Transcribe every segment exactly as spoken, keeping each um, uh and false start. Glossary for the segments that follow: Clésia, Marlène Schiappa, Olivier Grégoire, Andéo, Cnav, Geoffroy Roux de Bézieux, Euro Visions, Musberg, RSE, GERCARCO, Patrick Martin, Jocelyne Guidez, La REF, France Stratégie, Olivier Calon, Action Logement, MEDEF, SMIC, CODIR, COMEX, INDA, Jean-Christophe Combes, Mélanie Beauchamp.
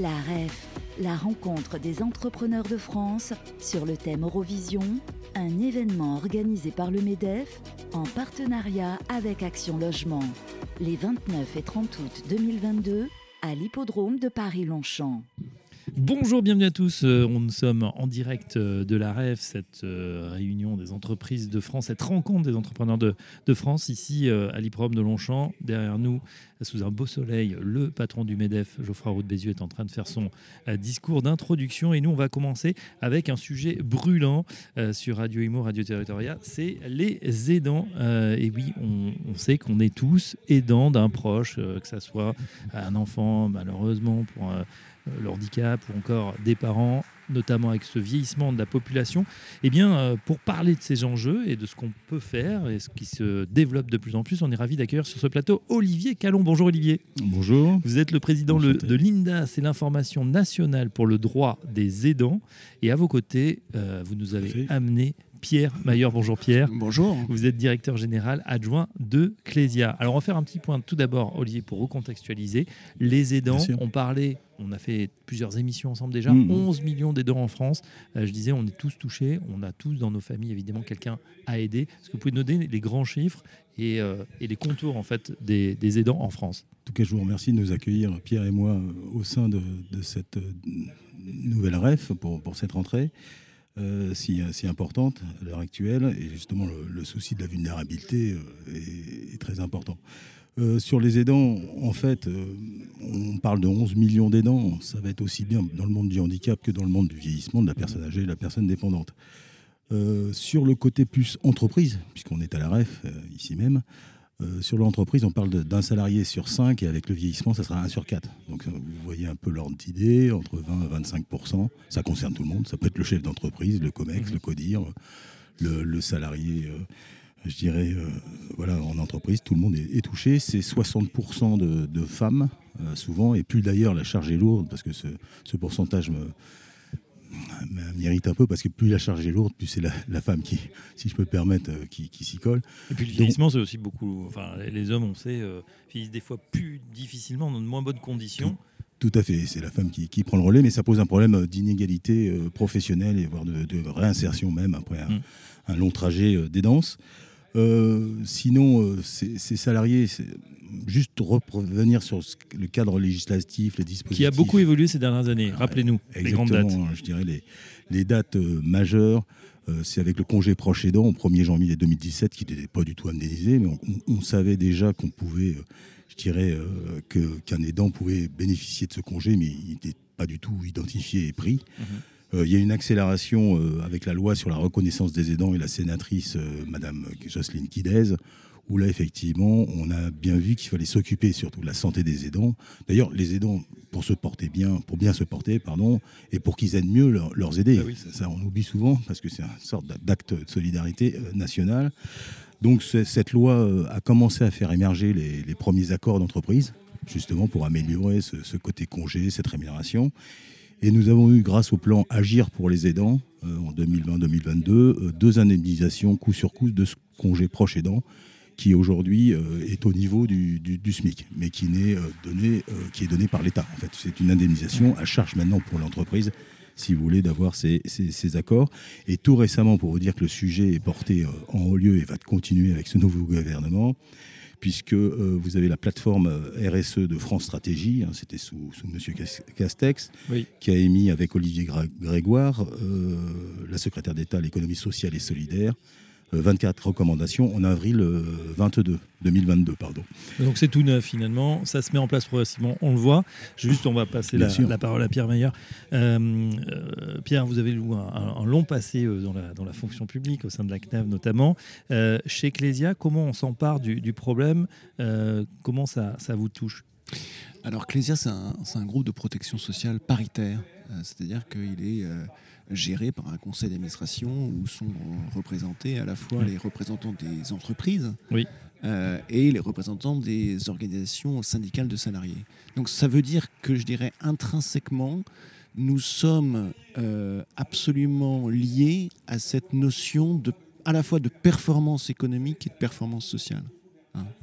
La R E F, la rencontre des entrepreneurs de France sur le thème Eurovision, un événement organisé par le MEDEF en partenariat avec Action Logement. Les vingt-neuf et trente août deux mille vingt-deux à l'hippodrome de Paris-Longchamp. Bonjour, bienvenue à tous. Nous sommes en direct de la R E F, cette réunion des entreprises de France, cette rencontre des entrepreneurs de, de France, ici à l'hippodrome de Longchamp. Derrière nous, sous un beau soleil, le patron du MEDEF, Geoffroy Roux de Bézieux, est en train de faire son discours d'introduction. Et nous, on va commencer avec un sujet brûlant sur Radio Imo, Radio Territoria, c'est les aidants. Et oui, on, on sait qu'on est tous aidants d'un proche, que ce soit un enfant, malheureusement, pour un leur handicap ou encore des parents, notamment avec ce vieillissement de la population. Eh bien, pour parler de ces enjeux et de ce qu'on peut faire et ce qui se développe de plus en plus, on est ravis d'accueillir sur ce plateau Olivier Calon. Bonjour Olivier. Bonjour. Vous êtes le président le, de l'INDA, c'est l'information nationale pour le droit des aidants. Et à vos côtés, euh, vous nous avez oui. amené Pierre Mayeur. Bonjour Pierre. Bonjour. Vous êtes directeur général adjoint de Clésia. Alors on va faire un petit point tout d'abord, Olivier, pour recontextualiser. Les aidants, on parlait, on a fait plusieurs émissions ensemble déjà, mmh. onze millions d'aidants en France. Euh, je disais, on est tous touchés, on a tous dans nos familles évidemment quelqu'un à aider. Est-ce que vous pouvez nous donner les grands chiffres et, euh, et les contours en fait, des, des aidants en France ? En tout cas, je vous remercie de nous accueillir, Pierre et moi, au sein de, de cette nouvelle R E F pour, pour cette rentrée. Euh, si, si importante à l'heure actuelle, et justement le, le souci de la vulnérabilité euh, est, est très important. Euh, sur les aidants, en fait, euh, on parle de onze millions d'aidants, ça va être aussi bien dans le monde du handicap que dans le monde du vieillissement, de la personne âgée et de la personne dépendante. Euh, sur le côté plus entreprise, puisqu'on est à la R E F, euh, ici même, euh, sur l'entreprise, on parle de, d'un salarié sur cinq, et avec le vieillissement, ça sera un sur quatre. Donc vous voyez un peu l'ordre d'idée, entre vingt et vingt-cinq pour cent. Ça concerne tout le monde. Ça peut être le chef d'entreprise, le COMEX, mmh. le CODIR, le, le salarié, euh, je dirais, euh, voilà, en entreprise. Tout le monde est, est touché. C'est soixante pour cent de, de femmes, euh, souvent. Et plus d'ailleurs, la charge est lourde, parce que ce, ce pourcentage me... m'irrite un peu parce que plus la charge est lourde, plus c'est la, la femme qui, si je peux me permettre, qui, qui s'y colle. Et puis le vieillissement, donc, c'est aussi beaucoup. Enfin, les hommes, on sait, euh, vieillissent des fois plus difficilement, dans de moins bonnes conditions. Tout, tout à fait. C'est la femme qui, qui prend le relais, mais ça pose un problème d'inégalité euh, professionnelle et voire de, de réinsertion même après un, mmh. un long trajet euh, d'aidance. Euh, sinon, euh, ces, ces salariés, c'est juste revenir sur le cadre législatif, les dispositifs. Qui a beaucoup évolué ces dernières années, rappelez-nous, euh, les grandes dates. Je dirais les, les dates euh, majeures, euh, c'est avec le congé proche aidant au premier janvier deux mille dix-sept, qui n'était pas du tout indemnisé, mais on, on, on savait déjà qu'on pouvait, euh, je dirais, euh, que, qu'un aidant pouvait bénéficier de ce congé, mais il n'était pas du tout identifié et pris. Mmh. Il euh, y a une accélération euh, avec la loi sur la reconnaissance des aidants et la sénatrice, euh, Madame Jocelyne Guidez, où là, effectivement, on a bien vu qu'il fallait s'occuper surtout de la santé des aidants. D'ailleurs, les aidants, pour se porter bien, pour bien se porter, pardon, et pour qu'ils aident mieux leur, leurs aidés. Ah oui. ça, ça, on oublie souvent, parce que c'est une sorte d'acte de solidarité euh, nationale. Donc, cette loi euh, a commencé à faire émerger les, les premiers accords d'entreprise, justement pour améliorer ce, ce côté congé, cette rémunération. Et nous avons eu, grâce au plan Agir pour les aidants, euh, en deux mille vingt deux mille vingt-deux, euh, deux indemnisations coup sur coup de ce congé proche aidant, qui aujourd'hui euh, est au niveau du, du, du SMIC, mais qui, n'est, euh, donné, euh, qui est donné par l'État. En fait, c'est une indemnisation à charge maintenant pour l'entreprise, si vous voulez, d'avoir ces, ces, ces accords. Et tout récemment, pour vous dire que le sujet est porté euh, en haut lieu et va continuer avec ce nouveau gouvernement, puisque euh, vous avez la plateforme R S E de France Stratégie, hein, c'était sous, sous M. Castex, oui. qui a émis avec Olivier Grégoire, euh, la secrétaire d'État à l'économie sociale et solidaire, euh, vingt-quatre recommandations en avril euh, vingt-deux, deux mille vingt-deux. Pardon. Donc c'est tout neuf finalement, ça se met en place progressivement, on le voit. Juste, on va passer la, la parole à Pierre Mayeur. Euh, euh, Pierre, vous avez eu un, un, un long passé euh, dans, la, dans la fonction publique, au sein de la Cnav notamment. Euh, chez Clésia, comment on s'empare du, du problème euh, Comment ça, ça vous touche? Alors Clésia, c'est un, c'est un groupe de protection sociale paritaire, euh, c'est-à-dire qu'il est euh, géré par un conseil d'administration où sont représentés à la fois les représentants des entreprises, oui. Euh, et les représentants des organisations syndicales de salariés. Donc ça veut dire que, je dirais, intrinsèquement, nous sommes euh, absolument liés à cette notion de, à la fois de performance économique et de performance sociale.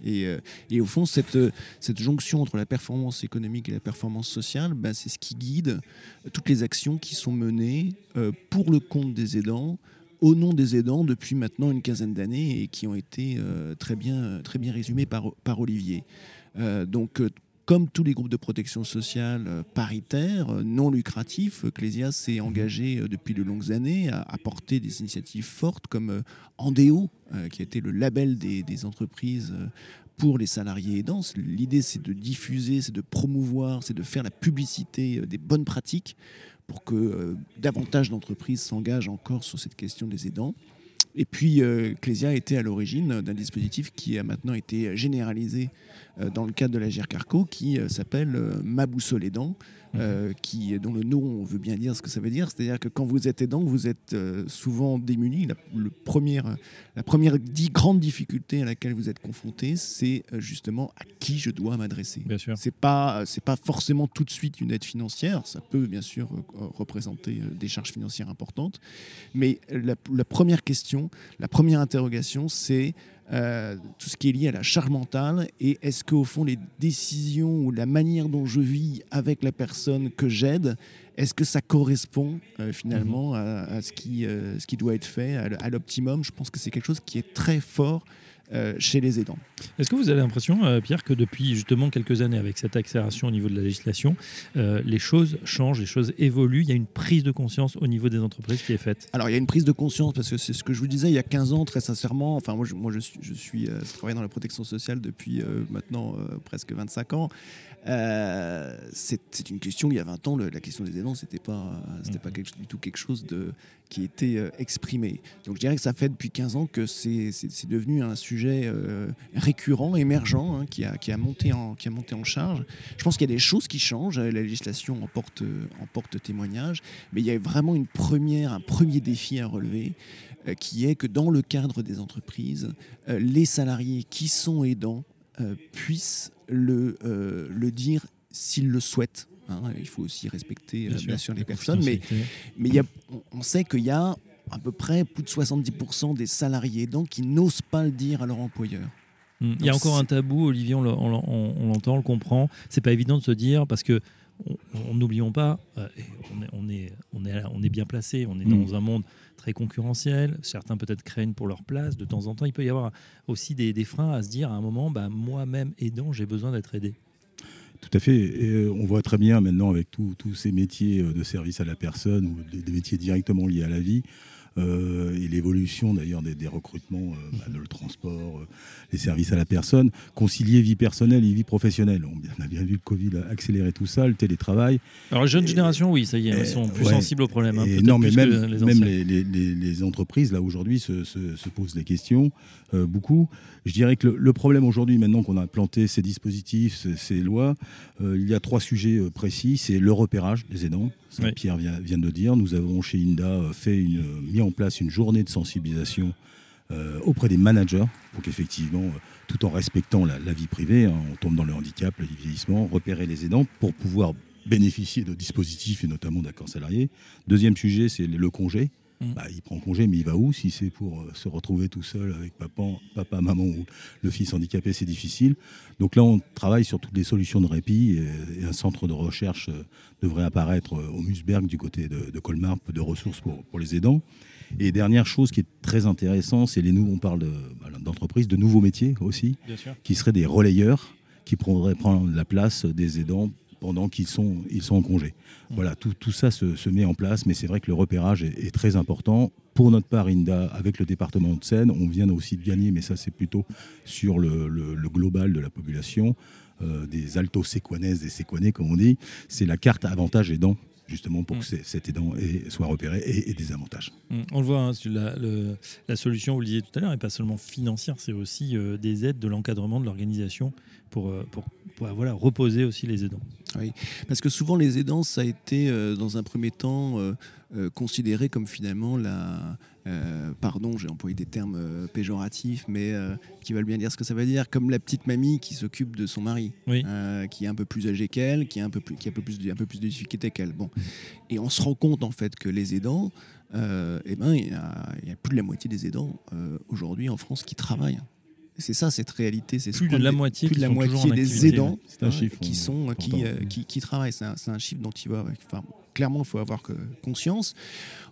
Et, et au fond, cette, cette jonction entre la performance économique et la performance sociale, bah, c'est ce qui guide toutes les actions qui sont menées pour le compte des aidants, au nom des aidants, depuis maintenant une quinzaine d'années, et qui ont été très bien, très bien résumées par, par Olivier. Donc, comme tous les groupes de protection sociale paritaires, non lucratifs, Clésia s'est engagée depuis de longues années à porter des initiatives fortes comme Andéo, qui a été le label des, des entreprises pour les salariés aidants. L'idée, c'est de diffuser, c'est de promouvoir, c'est de faire la publicité des bonnes pratiques pour que euh, davantage d'entreprises s'engagent encore sur cette question des aidants. Et puis, euh, Clésia était à l'origine d'un dispositif qui a maintenant été généralisé euh, dans le cadre de la GERCARCO, qui euh, s'appelle euh, Ma boussole les dents, euh, qui, dont le nom, on veut bien dire ce que ça veut dire. C'est-à-dire que quand vous êtes aidant, vous êtes euh, souvent démuni. La, le première, la première grande difficulté à laquelle vous êtes confronté, c'est euh, justement à qui je dois m'adresser. Bien sûr. C'est pas, c'est pas forcément tout de suite une aide financière. Ça peut, bien sûr, euh, représenter euh, des charges financières importantes. Mais la, la première question, la première interrogation, c'est euh, tout ce qui est lié à la charge mentale, et est-ce qu'au fond les décisions ou la manière dont je vis avec la personne que j'aide, est-ce que ça correspond euh, finalement à, à ce, qui, euh, ce qui doit être fait, à l'optimum? Je pense que c'est quelque chose qui est très fort Euh, chez les aidants. Est-ce que vous avez l'impression, euh, Pierre, que depuis justement quelques années, avec cette accélération au niveau de la législation, euh, les choses changent, les choses évoluent, il y a une prise de conscience au niveau des entreprises qui est faite? Alors, il y a une prise de conscience, parce que c'est ce que je vous disais, il y a quinze ans, très sincèrement, enfin, moi, je, moi, je suis, je, suis, euh, je travaille dans la protection sociale depuis euh, maintenant euh, presque vingt-cinq ans. Euh, c'est, c'est une question, il y a vingt ans, le, la question des aidants, c'était pas, c'était pas quelque, du tout quelque chose de, qui était euh, exprimé. Donc, je dirais que ça fait depuis quinze ans que c'est, c'est, c'est devenu un sujet sujet euh, récurrent, émergent, hein, qui, a, qui, a monté en, qui a monté en charge. Je pense qu'il y a des choses qui changent, la législation en porte, en porte témoignage, mais il y a vraiment une première, un premier défi à relever, euh, qui est que dans le cadre des entreprises, euh, les salariés qui sont aidants euh, puissent le, euh, le dire s'ils le souhaitent. Hein. Il faut aussi respecter bien, euh, sûr, bien sûr les personnes, mais, mais y a, on sait qu'il y a à peu près plus de soixante-dix pour cent des salariés aidants qui n'osent pas le dire à leur employeur. Mmh. Donc, il y a encore c'est... un tabou, Olivier, on, le, on, on, on l'entend, on le comprend. C'est pas évident de se dire, parce que on, on, n'oublions pas, euh, on, est, on, est, on, est, on est bien placé, on est mmh. dans un monde très concurrentiel. Certains peut-être craignent pour leur place. De temps en temps, il peut y avoir aussi des, des freins à se dire à un moment, bah, moi-même aidant, j'ai besoin d'être aidé. Tout à fait. Et on voit très bien maintenant avec tous ces métiers de service à la personne ou des métiers directement liés à la vie, euh, et l'évolution d'ailleurs des, des recrutements, euh, bah, le transport, euh, les services à la personne, concilier vie personnelle et vie professionnelle. On a bien vu le Covid accélérer tout ça, le télétravail. Alors la jeune et, génération, oui, ça y est, ils sont plus ouais, sensibles au problème. Hein, non, mais même, les, même les, les, les entreprises, là aujourd'hui, se, se, se posent des questions, euh, beaucoup. Je dirais que le, le problème aujourd'hui, maintenant qu'on a implanté ces dispositifs, ces, ces lois, euh, il y a trois sujets précis. C'est le repérage des aidants. Oui. Pierre vient, vient de dire, nous avons chez INDA fait une, mis en place une journée de sensibilisation euh, auprès des managers pour qu'effectivement, euh, tout en respectant la, la vie privée, hein, on tombe dans le handicap, le vieillissement, repérer les aidants pour pouvoir bénéficier de dispositifs et notamment d'accords salariés. Deuxième sujet, c'est le congé. Mmh. Bah, il prend congé, mais il va où? Si c'est pour euh, se retrouver tout seul avec papa, papa, maman ou le fils handicapé, c'est difficile. Donc là, on travaille sur toutes les solutions de répit et, et un centre de recherche euh, devrait apparaître euh, au Musberg du côté de, de Colmar, de ressources pour, pour les aidants. Et dernière chose qui est très intéressante, c'est les nouveaux, on parle de, voilà, d'entreprises, de nouveaux métiers aussi, qui seraient des relayeurs qui prendraient prendre la place des aidants pendant qu'ils sont, ils sont en congé. Voilà, tout, tout ça se, se met en place, mais c'est vrai que le repérage est, est très important. Pour notre part, INDA, avec le département de Seine, on vient aussi de gagner, mais ça c'est plutôt sur le, le, le global de la population, euh, des alto-séquanaises, des séquanais comme on dit, c'est la carte avantage aidant, justement pour mmh. que cet aidant soit repéré et, et des avantages. Mmh. On le voit, hein, la, le, la solution, vous le disiez tout à l'heure, n'est pas seulement financière, c'est aussi euh, des aides, de l'encadrement, de l'organisation pour, pour, pour, pour voilà, reposer aussi les aidants. Oui, parce que souvent les aidants, ça a été euh, dans un premier temps euh, euh, considéré comme finalement la... Euh, pardon, j'ai employé des termes euh, péjoratifs, mais euh, qui veulent bien dire ce que ça veut dire, comme la petite mamie qui s'occupe de son mari, oui. euh, qui est un peu plus âgée qu'elle, qui a un peu plus, qui a un peu plus, de, un peu plus de difficultés qu'elle. Bon, et on se rend compte en fait que les aidants, euh, eh ben, il y, y a plus de la moitié des aidants euh, aujourd'hui en France qui travaillent. c'est ça cette réalité, c'est plus de la moitié, plus de la moitié des aidants qui sont qui travaillent. C'est un, c'est un chiffre dont il va, enfin, clairement, il faut avoir que, conscience.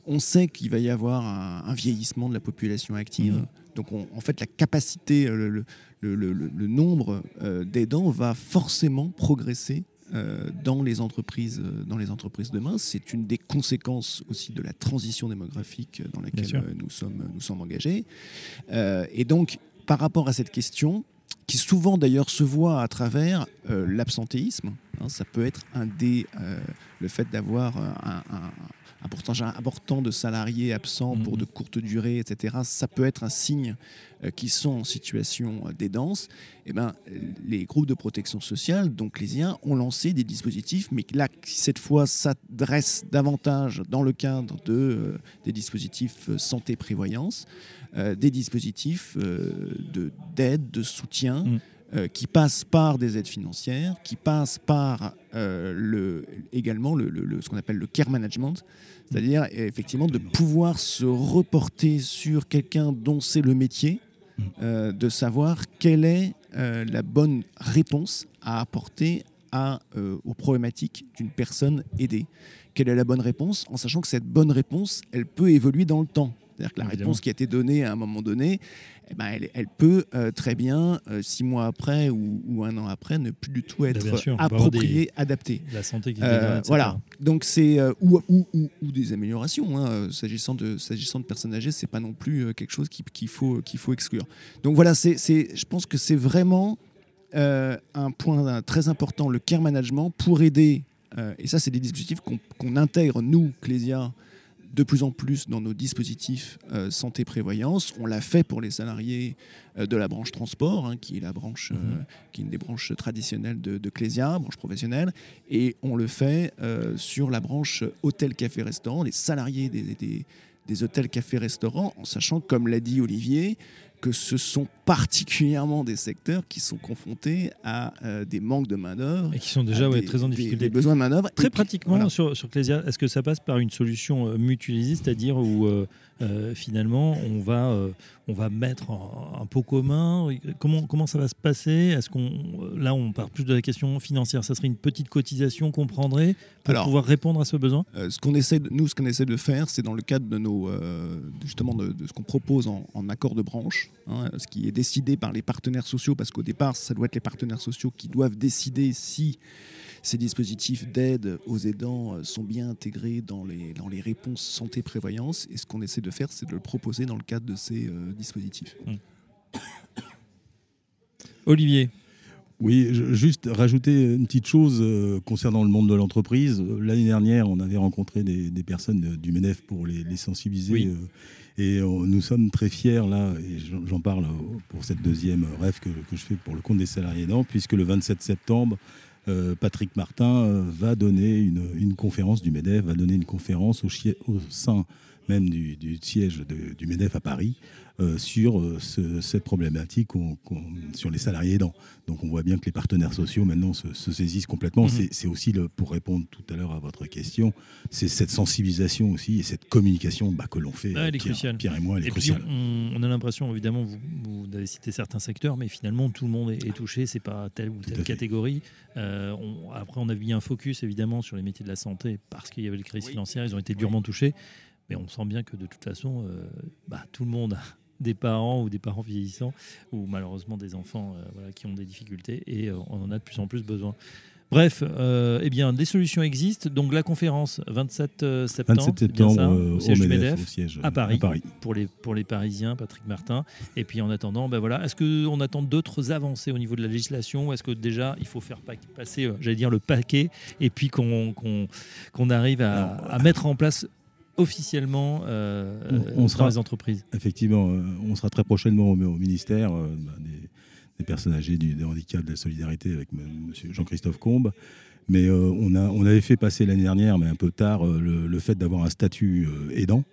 On sait qu'il va y avoir un, un vieillissement de la population active. Mmh. Donc, on, en fait, la capacité, le, le, le, le, le nombre euh, d'aidants va forcément progresser euh, dans les entreprises, euh, dans les entreprises demain. C'est une des conséquences aussi de la transition démographique dans laquelle euh, nous sommes, nous sommes engagés. Euh, et donc, par rapport à cette question, qui souvent d'ailleurs se voit à travers euh, l'absentéisme, hein, ça peut être un des, euh, le fait d'avoir un, un, un pourcentage important de salariés absents mmh. pour de courtes durées, et cetera. Ça peut être un signe euh, qu'ils sont en situation d'aidance. Et ben, les groupes de protection sociale, donc Clésia, ont lancé des dispositifs, mais là, qui cette fois s'adressent davantage dans le cadre de, euh, des dispositifs santé-prévoyance, euh, des dispositifs euh, de, d'aide, de soutien, Mmh. Euh, qui passe par des aides financières, qui passe par euh, le, également le, le, le, ce qu'on appelle le care management, c'est-à-dire effectivement de pouvoir se reporter sur quelqu'un dont c'est le métier, euh, de savoir quelle est euh, la bonne réponse à apporter à, euh, aux problématiques d'une personne aidée. Quelle est la bonne réponse, en sachant que cette bonne réponse, elle peut évoluer dans le temps. C'est-à-dire que la Évidemment. réponse qui a été donnée à un moment donné, eh ben elle, elle peut euh, très bien, euh, six mois après ou, ou un an après, ne plus du tout être sûr, appropriée, des... adaptée. La santé qui est euh, voilà. Donc c'est euh, ou, ou, ou, ou des améliorations. Hein. S'agissant de s'agissant de personnes âgées, c'est pas non plus quelque chose qui, qu'il faut qu'il faut exclure. Donc voilà, c'est c'est je pense que c'est vraiment euh, un point très important, le care management pour aider. Euh, et ça, c'est des dispositifs qu'on, qu'on intègre nous, Clésia, de plus en plus dans nos dispositifs euh, santé-prévoyance. On l'a fait pour les salariés euh, de la branche transport, hein, qui est la branche, euh, mmh. qui est une des branches traditionnelles de, de Clésia, branche professionnelle, et on le fait euh, sur la branche hôtel-café-restaurant, les salariés des, des, des hôtels-café-restaurants, en sachant, comme l'a dit Olivier, que ce sont particulièrement des secteurs qui sont confrontés à euh, des manques de main-d'œuvre. Et qui sont déjà des, ouais, très en difficulté. Des, des besoins de main-d'œuvre. Très pratiquement, voilà. sur, sur Clésia, est-ce que ça passe par une solution mutualisée, c'est-à-dire où euh, euh, finalement on va, euh, on va mettre un, un pot commun? Comment, comment ça va se passer? Est-ce qu'on, là, on part plus de la question financière. Ça serait une petite cotisation qu'on prendrait pour Alors, pouvoir répondre à ce besoin euh, ce qu'on essaie de, Nous, ce qu'on essaie de faire, c'est dans le cadre de nos, euh, justement de, de ce qu'on propose en, en accord de branche. Hein, ce qui est décidé par les partenaires sociaux, parce qu'au départ, ça doit être les partenaires sociaux qui doivent décider si ces dispositifs d'aide aux aidants sont bien intégrés dans les, dans les réponses santé-prévoyance. Et ce qu'on essaie de faire, c'est de le proposer dans le cadre de ces euh, dispositifs. Mmh. Olivier. Oui, juste rajouter une petite chose concernant le monde de l'entreprise. L'année dernière, on avait rencontré des, des personnes du MEDEF pour les, les sensibiliser. Oui. Et on, nous sommes très fiers, là, et j'en parle pour cette deuxième rêve que, que je fais pour le compte des salariés aidants, puisque le vingt-sept septembre, euh, Patrick Martin euh, va donner une, une conférence du MEDEF, va donner une conférence au, chi- au sein même du, du siège de, du MEDEF à Paris, euh, sur euh, ce, cette problématique qu'on, qu'on, sur les salariés aidants. Donc on voit bien que les partenaires sociaux maintenant se, se saisissent complètement. Mmh. C'est, c'est aussi, le, pour répondre tout à l'heure à votre question, c'est cette sensibilisation aussi et cette communication bah, que l'on fait, ah, Pierre, Pierre et moi, elle est et cruciale. Puis on, on a l'impression, évidemment, vous, vous avez cité certains secteurs, mais finalement tout le monde est, est touché, c'est pas telle ou telle catégorie. Euh, on, après on a mis un focus évidemment sur les métiers de la santé parce qu'il y avait la crise oui. financière, ils ont été oui. durement touchés. Mais on sent bien que de toute façon, euh, bah, tout le monde a des parents ou des parents vieillissants ou malheureusement des enfants euh, voilà, qui ont des difficultés et euh, on en a de plus en plus besoin. Bref, euh, eh bien, des solutions existent. Donc la conférence vingt-sept septembre, vingt-sept septembre ça, euh, au siège au MEDEF, MEDEF au siège, à, Paris, à Paris pour les pour les Parisiens, Patrick Martin. Et puis en attendant, ben voilà, est-ce que on attend d'autres avancées au niveau de la législation ou est-ce que déjà il faut faire pa- passer, euh, j'allais dire le paquet et puis qu'on qu'on qu'on arrive à, à mettre en place officiellement euh, on, on sera, dans les entreprises. Effectivement, euh, on sera très prochainement au, au ministère euh, des, des personnes âgées, du, des handicaps, de la solidarité avec M. Jean-Christophe Combes. Mais euh, on, a, on avait fait passer l'année dernière, mais un peu tard, euh, le, le fait d'avoir un statut euh, aidant,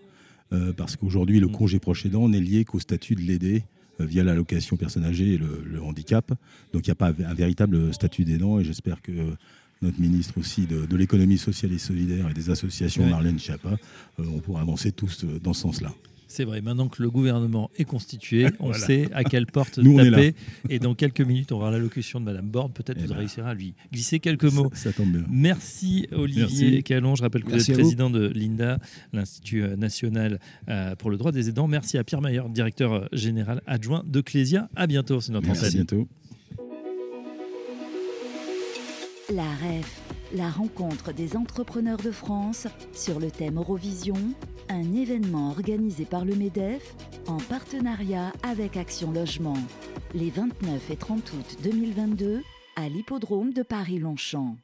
euh, parce qu'aujourd'hui, le mmh. congé proche aidant n'est lié qu'au statut de l'aidé euh, via l'allocation personnes âgées et le, le handicap. Donc, il n'y a pas un véritable statut d'aidant et j'espère que euh, notre ministre aussi de, de l'économie sociale et solidaire et des associations, ouais. Marlène Schiappa, euh, on pourra avancer tous dans ce sens-là. C'est vrai, maintenant que le gouvernement est constitué, on voilà. sait à quelle porte Nous, taper. Et dans quelques minutes, on aura l'allocution de Madame Borne. Peut-être eh vous ben. réussirez à lui glisser quelques mots. Ça, ça tombe bien. Merci Olivier Merci. Calon. Je rappelle que Merci vous êtes président vous. de l'INDA, l'Institut national pour le droit des aidants. Merci à Pierre Mayeur, directeur général adjoint de Clésia. À bientôt sur notre antenne. À bientôt. La R E F, la rencontre des entrepreneurs de France sur le thème Eurovision, un événement organisé par le MEDEF en partenariat avec Action Logement, les vingt-neuf et trente août deux mille vingt-deux à l'hippodrome de Paris-Longchamp.